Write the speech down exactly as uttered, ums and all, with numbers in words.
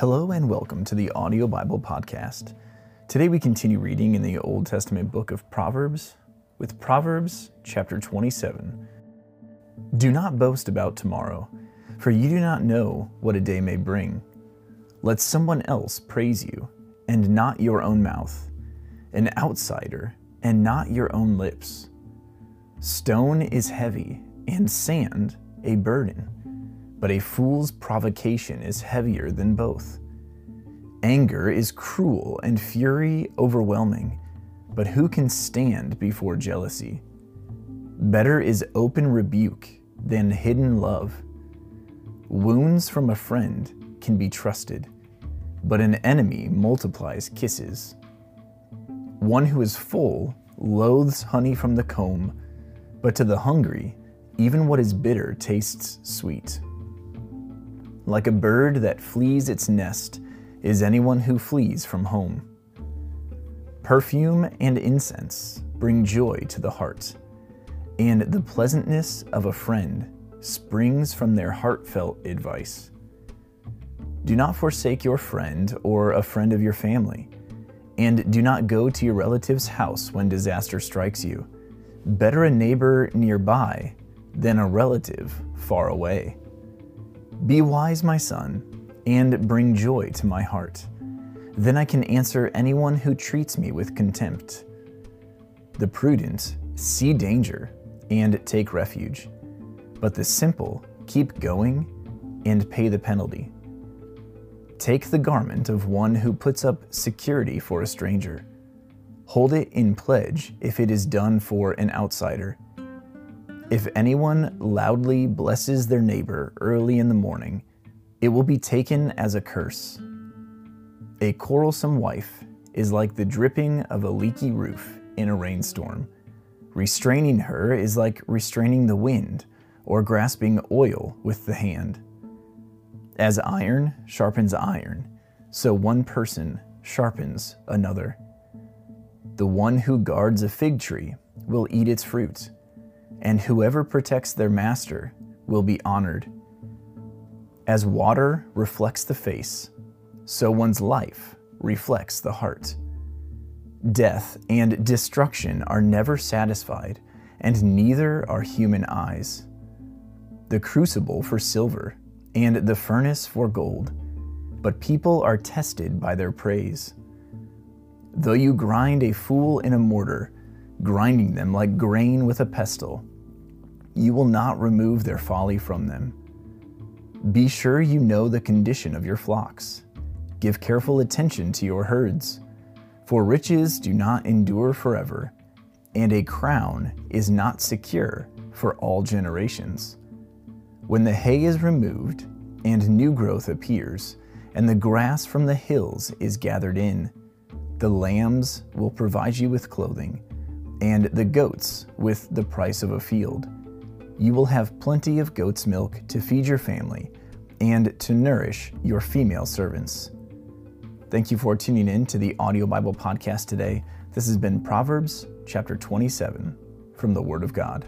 Hello and welcome to the Audio Bible Podcast. Today we continue reading in the Old Testament book of Proverbs with Proverbs chapter twenty-seven. Do not boast about tomorrow, for you do not know what a day may bring. Let someone else praise you, and not your own mouth, an outsider, and not your own lips. Stone is heavy, and sand a burden. But a fool's provocation is heavier than both. Anger is cruel and fury overwhelming, but who can stand before jealousy? Better is open rebuke than hidden love. Wounds from a friend can be trusted, but an enemy multiplies kisses. One who is full loathes honey from the comb, but to the hungry, even what is bitter tastes sweet. Like a bird that flees its nest is anyone who flees from home. Perfume and incense bring joy to the heart, and the pleasantness of a friend springs from their heartfelt advice. Do not forsake your friend or a friend of your family, and do not go to your relative's house when disaster strikes you. Better a neighbor nearby than a relative far away. Be wise, my son, and bring joy to my heart. Then I can answer anyone who treats me with contempt. The prudent see danger and take refuge, but the simple keep going and pay the penalty. Take the garment of one who puts up security for a stranger. Hold it in pledge if it is done for an outsider. If anyone loudly blesses their neighbor early in the morning, it will be taken as a curse. A quarrelsome wife is like the dripping of a leaky roof in a rainstorm. Restraining her is like restraining the wind or grasping oil with the hand. As iron sharpens iron, so one person sharpens another. The one who guards a fig tree will eat its fruit, and whoever protects their master will be honored. As water reflects the face, so one's life reflects the heart. Death and destruction are never satisfied, and neither are human eyes. The crucible for silver and the furnace for gold, but people are tested by their praise. Though you grind a fool in a mortar, grinding them like grain with a pestle, you will not remove their folly from them. Be sure you know the condition of your flocks. Give careful attention to your herds, for riches do not endure forever, and a crown is not secure for all generations. When the hay is removed and new growth appears, and the grass from the hills is gathered in, the lambs will provide you with clothing, and the goats with the price of a field. You will have plenty of goat's milk to feed your family and to nourish your female servants. Thank you for tuning in to the Audio Bible Podcast today. This has been Proverbs chapter twenty-seven from the Word of God.